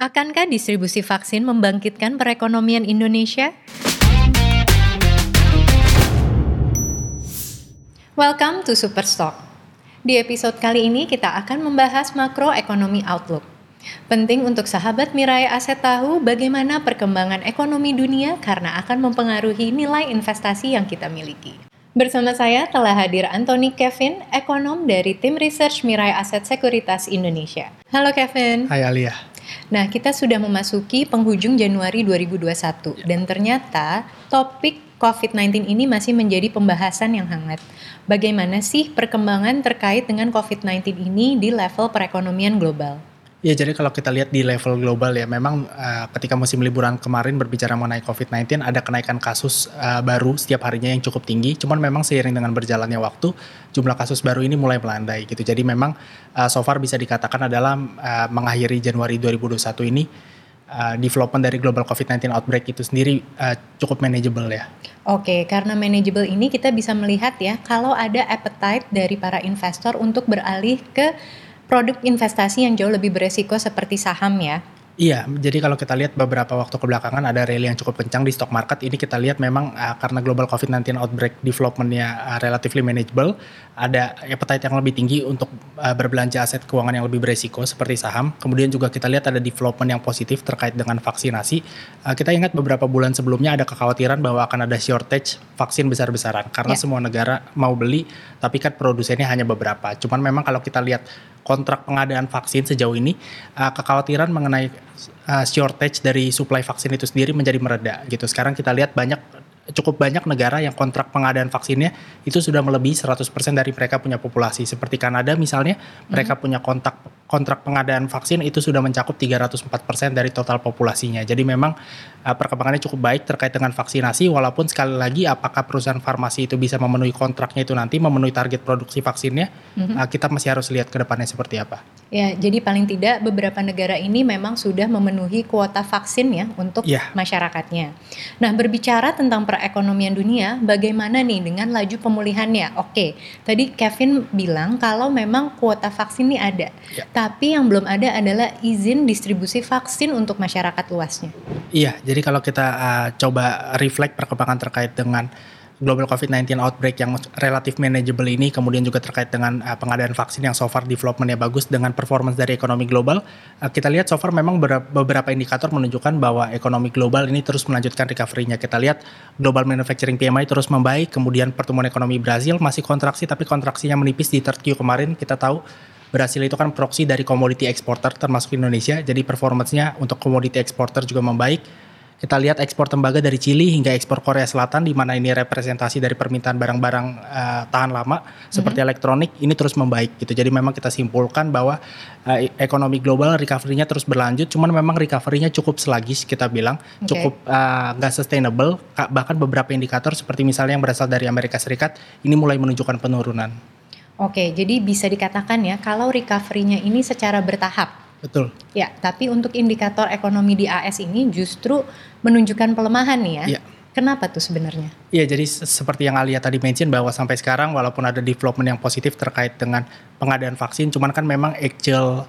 Akankah distribusi vaksin membangkitkan perekonomian Indonesia? Welcome to Superstock. Di episode kali ini kita akan membahas makroekonomi outlook. Penting untuk sahabat Mirae Asset tahu bagaimana perkembangan ekonomi dunia karena akan mempengaruhi nilai investasi yang kita miliki. Bersama saya telah hadir Antoni Kevin, ekonom dari tim research Mirae Asset Sekuritas Indonesia. Halo Kevin. Hai Alia. Nah, kita sudah memasuki penghujung Januari 2021 dan ternyata topik COVID-19 ini masih menjadi pembahasan yang hangat. Bagaimana sih perkembangan terkait dengan COVID-19 ini di level perekonomian global? Ya, jadi kalau kita lihat di level global ya, memang ketika musim liburan kemarin berbicara mengenai COVID-19 ada kenaikan kasus baru setiap harinya yang cukup tinggi. Cuman memang seiring dengan berjalannya waktu, jumlah kasus baru ini mulai melandai gitu. Jadi memang so far bisa dikatakan adalah mengakhiri Januari 2021 ini development dari global COVID-19 outbreak itu sendiri cukup manageable ya. Oke, karena manageable ini kita bisa melihat ya kalau ada appetite dari para investor untuk beralih ke produk investasi yang jauh lebih beresiko seperti saham ya? Iya, jadi kalau kita lihat beberapa waktu kebelakangan ada rally yang cukup kencang di stock market. Ini kita lihat memang karena global COVID-19 outbreak developmentnya relatively manageable, ada appetite yang lebih tinggi untuk berbelanja aset keuangan yang lebih beresiko seperti saham. Kemudian juga kita lihat ada development yang positif terkait dengan vaksinasi. Kita ingat beberapa bulan sebelumnya ada kekhawatiran bahwa akan ada shortage vaksin besar-besaran karena semua negara mau beli tapi kan produsennya hanya beberapa. Cuman memang kalau kita lihat kontrak pengadaan vaksin sejauh ini, kekhawatiran mengenai shortage dari supply vaksin itu sendiri menjadi mereda gitu. Sekarang kita lihat cukup banyak negara yang kontrak pengadaan vaksinnya itu sudah melebihi 100% dari mereka punya populasi. Seperti Kanada misalnya, mereka punya kontrak pengadaan vaksin itu sudah mencakup 304% dari total populasinya. Jadi memang perkembangannya cukup baik terkait dengan vaksinasi, walaupun sekali lagi apakah perusahaan farmasi itu bisa memenuhi kontraknya itu nanti, memenuhi target produksi vaksinnya, kita masih harus lihat ke depannya seperti apa. Ya, jadi paling tidak beberapa negara ini memang sudah memenuhi kuota vaksin ya untuk masyarakatnya. Nah, berbicara tentang perekonomian dunia, bagaimana nih dengan laju pemulihannya? Oke, tadi Kevin bilang kalau memang kuota vaksin ini ada, tapi yang belum ada adalah izin distribusi vaksin untuk masyarakat luasnya. Iya, jadi kalau kita coba reflect perkembangan terkait dengan global COVID-19 outbreak yang relatif manageable ini, kemudian juga terkait dengan pengadaan vaksin yang so far developmentnya bagus dengan performance dari ekonomi global, kita lihat so far memang beberapa indikator menunjukkan bahwa ekonomi global ini terus melanjutkan recovery-nya. Kita lihat global manufacturing PMI terus membaik, kemudian pertumbuhan ekonomi Brasil masih kontraksi tapi kontraksinya menipis di third Q kemarin. Kita tahu Brasil itu kan proksi dari komoditi eksporter termasuk Indonesia, jadi performance-nya untuk komoditi eksporter juga membaik. Kita lihat ekspor tembaga dari Chili hingga ekspor Korea Selatan, di mana ini representasi dari permintaan barang-barang tahan lama seperti elektronik ini terus membaik gitu. Jadi memang kita simpulkan bahwa ekonomi global recovery-nya terus berlanjut, cuman memang recovery-nya cukup sluggish kita bilang, cukup nggak sustainable. Bahkan beberapa indikator seperti misalnya yang berasal dari Amerika Serikat ini mulai menunjukkan penurunan. Oke, jadi bisa dikatakan ya kalau recovery-nya ini secara bertahap. Betul. Ya, tapi untuk indikator ekonomi di AS ini justru menunjukkan pelemahan nih ya. Iya. Kenapa tuh sebenarnya? Iya, jadi seperti yang Alia tadi mention bahwa sampai sekarang walaupun ada development yang positif terkait dengan pengadaan vaksin, cuman kan memang actual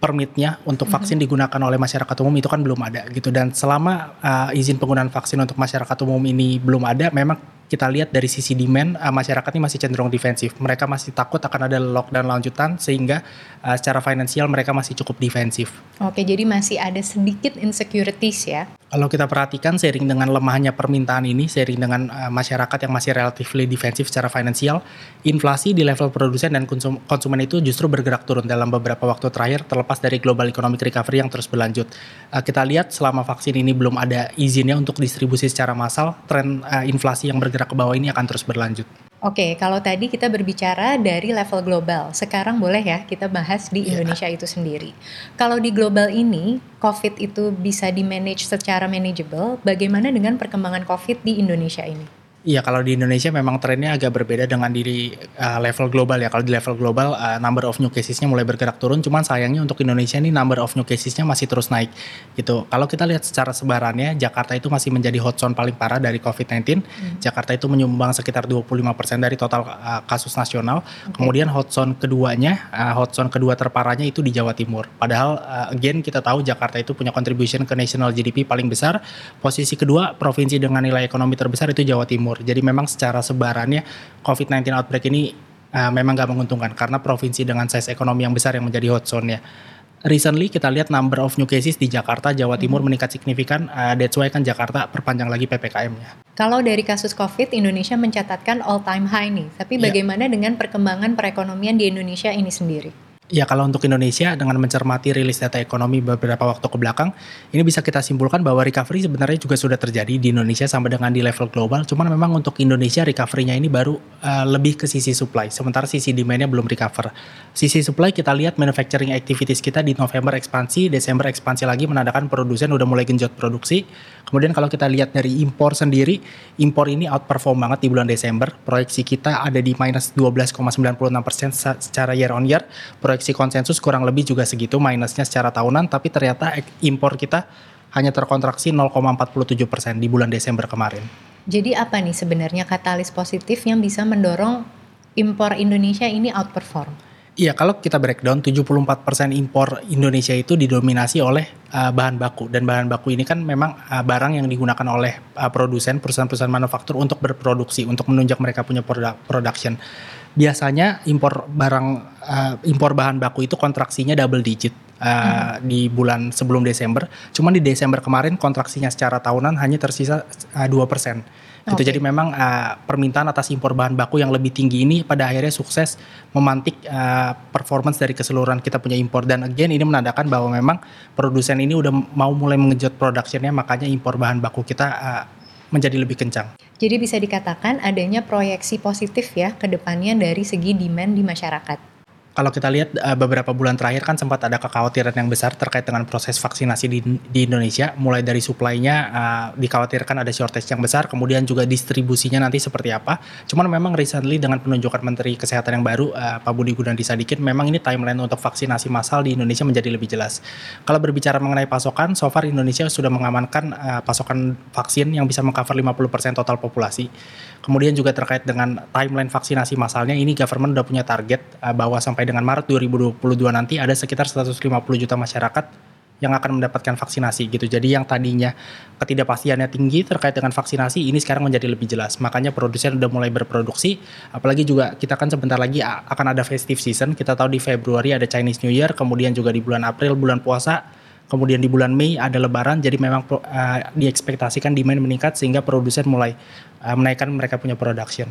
permitnya untuk vaksin digunakan oleh masyarakat umum itu kan belum ada gitu. Dan selama izin penggunaan vaksin untuk masyarakat umum ini belum ada, memang kita lihat dari sisi demand, masyarakat ini masih cenderung defensif. Mereka masih takut akan ada lockdown lanjutan sehingga secara finansial mereka masih cukup defensif. Oke, jadi masih ada sedikit insecurities ya. Kalau kita perhatikan seiring dengan lemahnya permintaan ini, seiring dengan masyarakat yang masih relatively defensif secara finansial, inflasi di level produsen dan konsumen itu justru bergerak turun dalam beberapa waktu terakhir terlepas dari global economic recovery yang terus berlanjut. Kita lihat selama vaksin ini belum ada izinnya untuk distribusi secara massal, tren inflasi yang bergerak ke bawah ini akan terus berlanjut. Oke, kalau tadi kita berbicara dari level global, sekarang boleh ya kita bahas di Indonesia itu sendiri. Kalau di global ini, COVID itu bisa di-manage secara manageable, bagaimana dengan perkembangan COVID di Indonesia ini? Iya, kalau di Indonesia memang trennya agak berbeda dengan di level global ya. Kalau di level global number of new casesnya mulai bergerak turun, cuman sayangnya untuk Indonesia ini number of new casesnya masih terus naik gitu. Kalau kita lihat secara sebarannya, Jakarta itu masih menjadi hot zone paling parah dari COVID-19. Jakarta itu menyumbang sekitar 25% dari total kasus nasional. Kemudian hot zone keduanya, hot zone kedua terparahnya itu di Jawa Timur. Padahal again kita tahu Jakarta itu punya contribution ke national GDP paling besar. Posisi kedua provinsi dengan nilai ekonomi terbesar itu Jawa Timur. Jadi memang secara sebarannya COVID-19 outbreak ini memang gak menguntungkan karena provinsi dengan size ekonomi yang besar yang menjadi hot zone-nya. Recently kita lihat number of new cases di Jakarta, Jawa Timur meningkat signifikan. That's why kan Jakarta perpanjang lagi PPKM-nya. Kalau dari kasus COVID, Indonesia mencatatkan all time high nih. Tapi bagaimana dengan perkembangan perekonomian di Indonesia ini sendiri? Ya, kalau untuk Indonesia dengan mencermati rilis data ekonomi beberapa waktu kebelakang, ini bisa kita simpulkan bahwa recovery sebenarnya juga sudah terjadi di Indonesia sama dengan di level global. Cuman memang untuk Indonesia recovery-nya ini baru lebih ke sisi supply, sementara sisi demand-nya belum recover. Sisi supply kita lihat manufacturing activities kita di November ekspansi, Desember ekspansi lagi, menandakan produsen udah mulai genjot produksi. Kemudian kalau kita lihat dari impor sendiri, impor ini outperform banget di bulan Desember. Proyeksi kita ada di minus 12,96% secara year on year. Proyeksi konsensus kurang lebih juga segitu minusnya secara tahunan, tapi ternyata impor kita hanya terkontraksi 0,47% di bulan Desember kemarin. Jadi apa nih sebenarnya katalis positif yang bisa mendorong impor Indonesia ini outperform? Iya, kalau kita breakdown 74% impor Indonesia itu didominasi oleh bahan baku, dan bahan baku ini kan memang barang yang digunakan oleh produsen, perusahaan-perusahaan manufaktur untuk berproduksi, untuk menunjang mereka punya production. Biasanya impor bahan baku itu kontraksinya double digit di bulan sebelum Desember. Cuman di Desember kemarin kontraksinya secara tahunan hanya tersisa 2%. Gitu. Okay. Jadi memang permintaan atas impor bahan baku yang lebih tinggi ini pada akhirnya sukses memantik performance dari keseluruhan kita punya impor. Dan again ini menandakan bahwa memang produsen ini udah mau mulai mengejut production-nya, makanya impor bahan baku kita menjadi lebih kencang. Jadi bisa dikatakan adanya proyeksi positif ya ke depannya dari segi demand di masyarakat. Kalau kita lihat beberapa bulan terakhir kan sempat ada kekhawatiran yang besar terkait dengan proses vaksinasi di Indonesia. Mulai dari supply-nya dikhawatirkan ada shortage yang besar, kemudian juga distribusinya nanti seperti apa. Cuman memang recently dengan penunjukan Menteri Kesehatan yang baru, Pak Budi Gunadi Sadikin, memang ini timeline untuk vaksinasi massal di Indonesia menjadi lebih jelas. Kalau berbicara mengenai pasokan, so far Indonesia sudah mengamankan pasokan vaksin yang bisa meng-cover 50% total populasi. Kemudian juga terkait dengan timeline vaksinasi massalnya, ini government udah punya target bahwa sampai dengan Maret 2022 nanti ada sekitar 150 juta masyarakat yang akan mendapatkan vaksinasi gitu. Jadi yang tadinya ketidakpastiannya tinggi terkait dengan vaksinasi ini sekarang menjadi lebih jelas. Makanya produsen udah mulai berproduksi. Apalagi juga kita kan sebentar lagi akan ada festive season. Kita tahu di Februari ada Chinese New Year, kemudian juga di bulan April bulan puasa, kemudian di bulan Mei ada Lebaran. Jadi memang diekspektasikan demand meningkat sehingga produsen mulai menaikkan mereka punya production.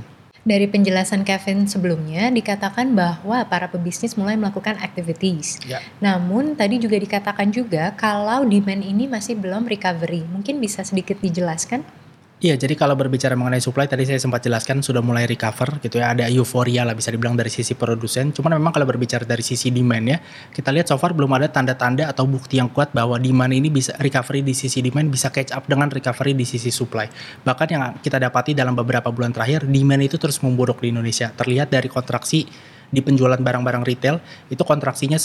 Dari penjelasan Kevin sebelumnya dikatakan bahwa para pebisnis mulai melakukan activities. Ya. Namun tadi juga dikatakan juga kalau demand ini masih belum recovery. Mungkin bisa sedikit dijelaskan? Iya, jadi kalau berbicara mengenai supply tadi saya sempat jelaskan sudah mulai recover gitu ya, ada euforia lah bisa dibilang dari sisi produsen. Cuman memang kalau berbicara dari sisi demand-nya, kita lihat so far belum ada tanda-tanda atau bukti yang kuat bahwa demand ini bisa recovery di sisi demand bisa catch up dengan recovery di sisi supply. Bahkan yang kita dapati dalam beberapa bulan terakhir, demand itu terus memburuk di Indonesia. Terlihat dari kontraksi di penjualan barang-barang retail itu kontraksinya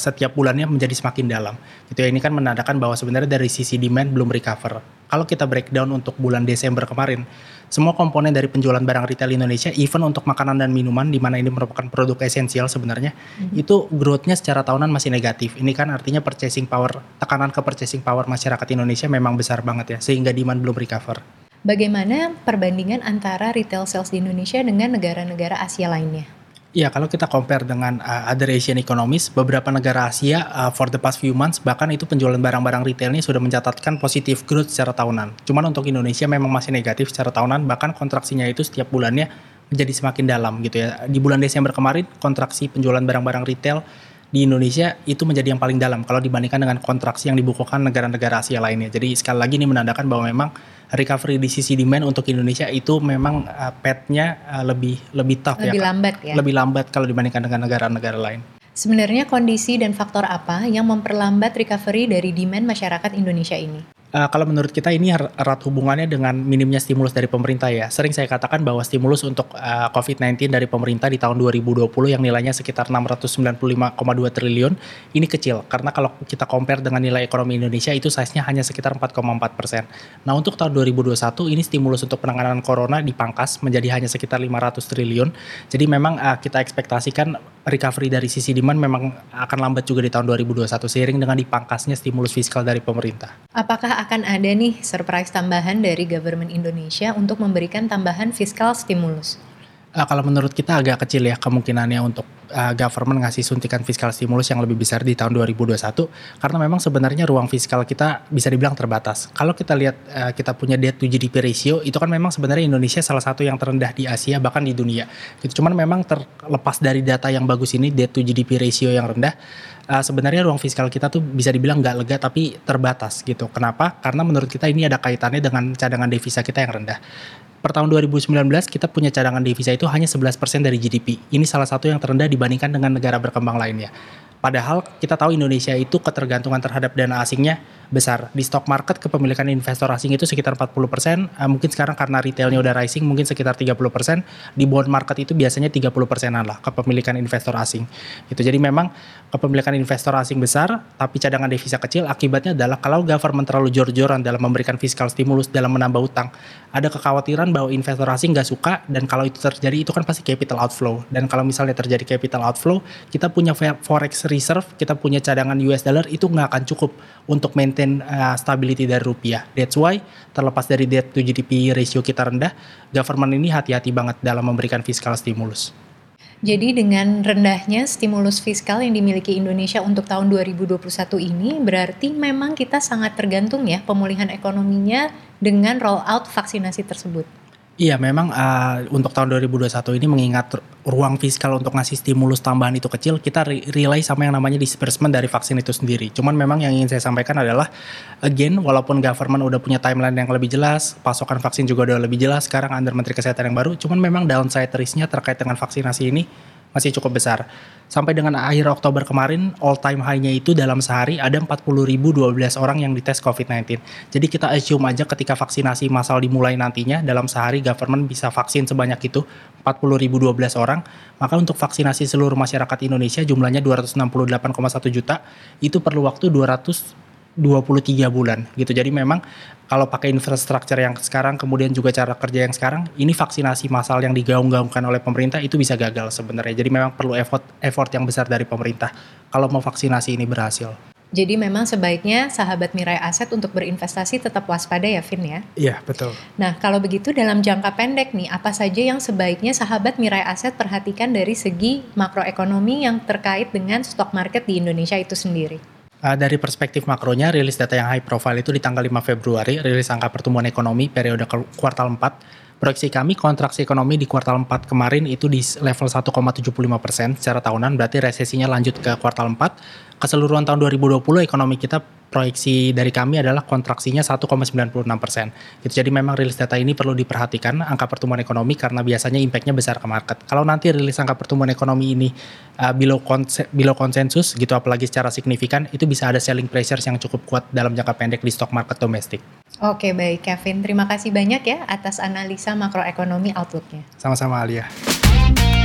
setiap bulannya menjadi semakin dalam. Gitu ya, ini kan menandakan bahwa sebenarnya dari sisi demand belum recover. Kalau kita breakdown untuk bulan Desember kemarin, semua komponen dari penjualan barang retail Indonesia, even untuk makanan dan minuman di mana ini merupakan produk esensial sebenarnya, itu growth-nya secara tahunan masih negatif. Ini kan artinya purchasing power, tekanan ke purchasing power masyarakat Indonesia memang besar banget ya, sehingga demand belum recover. Bagaimana perbandingan antara retail sales di Indonesia dengan negara-negara Asia lainnya? Ya, kalau kita compare dengan other Asian economies, beberapa negara Asia for the past few months, bahkan itu penjualan barang-barang retailnya sudah mencatatkan positive growth secara tahunan. Cuman untuk Indonesia memang masih negatif secara tahunan, bahkan kontraksinya itu setiap bulannya menjadi semakin dalam gitu ya. Di bulan Desember kemarin, kontraksi penjualan barang-barang retail di Indonesia itu menjadi yang paling dalam kalau dibandingkan dengan kontraksi yang dibukukan negara-negara Asia lainnya. Jadi sekali lagi ini menandakan bahwa memang recovery di sisi demand untuk Indonesia itu memang path-nya lebih tough ya. Lebih lambat kalau dibandingkan dengan negara-negara lain. Sebenarnya kondisi dan faktor apa yang memperlambat recovery dari demand masyarakat Indonesia ini? kalau menurut kita ini erat hubungannya dengan minimnya stimulus dari pemerintah ya. Sering saya katakan bahwa stimulus untuk COVID-19 dari pemerintah di tahun 2020 yang nilainya sekitar 695,2 triliun ini kecil. Karena kalau kita compare dengan nilai ekonomi Indonesia itu size-nya hanya sekitar 4,4%. Nah untuk tahun 2021 ini stimulus untuk penanganan corona dipangkas menjadi hanya sekitar 500 triliun. Jadi memang kita ekspektasikan recovery dari sisi demand memang akan lambat juga di tahun 2021 seiring dengan dipangkasnya stimulus fiskal dari pemerintah. Apakah akan ada nih surprise tambahan dari government Indonesia untuk memberikan tambahan fiskal stimulus? Kalau menurut kita agak kecil ya kemungkinannya untuk government ngasih suntikan fiskal stimulus yang lebih besar di tahun 2021 karena memang sebenarnya ruang fiskal kita bisa dibilang terbatas. Kalau kita lihat kita punya debt to GDP ratio itu kan memang sebenarnya Indonesia salah satu yang terendah di Asia bahkan di dunia. Gitu. Cuman memang terlepas dari data yang bagus ini debt to GDP ratio yang rendah sebenarnya ruang fiskal kita tuh bisa dibilang nggak lega tapi terbatas gitu. Kenapa? Karena menurut kita ini ada kaitannya dengan cadangan devisa kita yang rendah. Per tahun 2019 kita punya cadangan devisa itu hanya 11% dari GDP. Ini salah satu yang terendah dibandingkan dengan negara berkembang lainnya. Padahal kita tahu Indonesia itu ketergantungan terhadap dana asingnya besar. Di stock market kepemilikan investor asing itu sekitar 40%. Mungkin sekarang karena retailnya udah rising mungkin sekitar 30%. Di bond market itu biasanya 30%-an lah kepemilikan investor asing. Gitu. Jadi memang kepemilikan investor asing besar tapi cadangan devisa kecil akibatnya adalah kalau government terlalu jor-joran dalam memberikan fiskal stimulus dalam menambah utang. Ada kekhawatiran bahwa investor asing gak suka dan kalau itu terjadi itu kan pasti capital outflow. Dan kalau misalnya terjadi capital outflow kita punya forex reserve, kita punya cadangan US dollar itu nggak akan cukup untuk maintain stability dari rupiah. That's why terlepas dari debt to GDP ratio kita rendah, government ini hati-hati banget dalam memberikan fiskal stimulus. Jadi dengan rendahnya stimulus fiskal yang dimiliki Indonesia untuk tahun 2021 ini berarti memang kita sangat tergantung ya pemulihan ekonominya dengan rollout vaksinasi tersebut. Iya memang untuk tahun 2021 ini mengingat ruang fiskal untuk ngasih stimulus tambahan itu kecil kita rely sama yang namanya disbursement dari vaksin itu sendiri. Cuman memang yang ingin saya sampaikan adalah again walaupun government udah punya timeline yang lebih jelas, pasokan vaksin juga udah lebih jelas sekarang under Menteri Kesehatan yang baru. Cuman memang downside risk-nya terkait dengan vaksinasi ini masih cukup besar. Sampai dengan akhir Oktober kemarin, all time high-nya itu dalam sehari ada 40.012 orang yang dites COVID-19. Jadi kita assume aja ketika vaksinasi massal dimulai nantinya, dalam sehari government bisa vaksin sebanyak itu, 40.012 orang. Maka untuk vaksinasi seluruh masyarakat Indonesia jumlahnya 268,1 juta, itu perlu waktu 223 bulan gitu. Jadi memang kalau pakai infrastruktur yang sekarang kemudian juga cara kerja yang sekarang ini vaksinasi massal yang digaung-gaungkan oleh pemerintah itu bisa gagal sebenarnya. Jadi memang perlu effort yang besar dari pemerintah kalau mau vaksinasi ini berhasil. Jadi memang sebaiknya sahabat Mirae Asset untuk berinvestasi tetap waspada ya Vin ya? Iya betul. Nah kalau begitu dalam jangka pendek nih apa saja yang sebaiknya sahabat Mirae Asset perhatikan dari segi makroekonomi yang terkait dengan stock market di Indonesia itu sendiri? Dari perspektif makronya, rilis data yang high profile itu di tanggal 5 Februari, rilis angka pertumbuhan ekonomi periode kuartal 4. Proyeksi kami kontraksi ekonomi di kuartal 4 kemarin itu di level 1,75% secara tahunan, berarti resesinya lanjut ke kuartal 4. Keseluruhan tahun 2020 ekonomi kita proyeksi dari kami adalah kontraksinya 1,96%. Gitu. Jadi memang rilis data ini perlu diperhatikan angka pertumbuhan ekonomi karena biasanya impact-nya besar ke market. Kalau nanti rilis angka pertumbuhan ekonomi ini below konsensus gitu apalagi secara signifikan itu bisa ada selling pressures yang cukup kuat dalam jangka pendek di stock market domestik. Oke baik Kevin, terima kasih banyak ya atas analisa makroekonomi outlook-nya. Sama-sama Alia.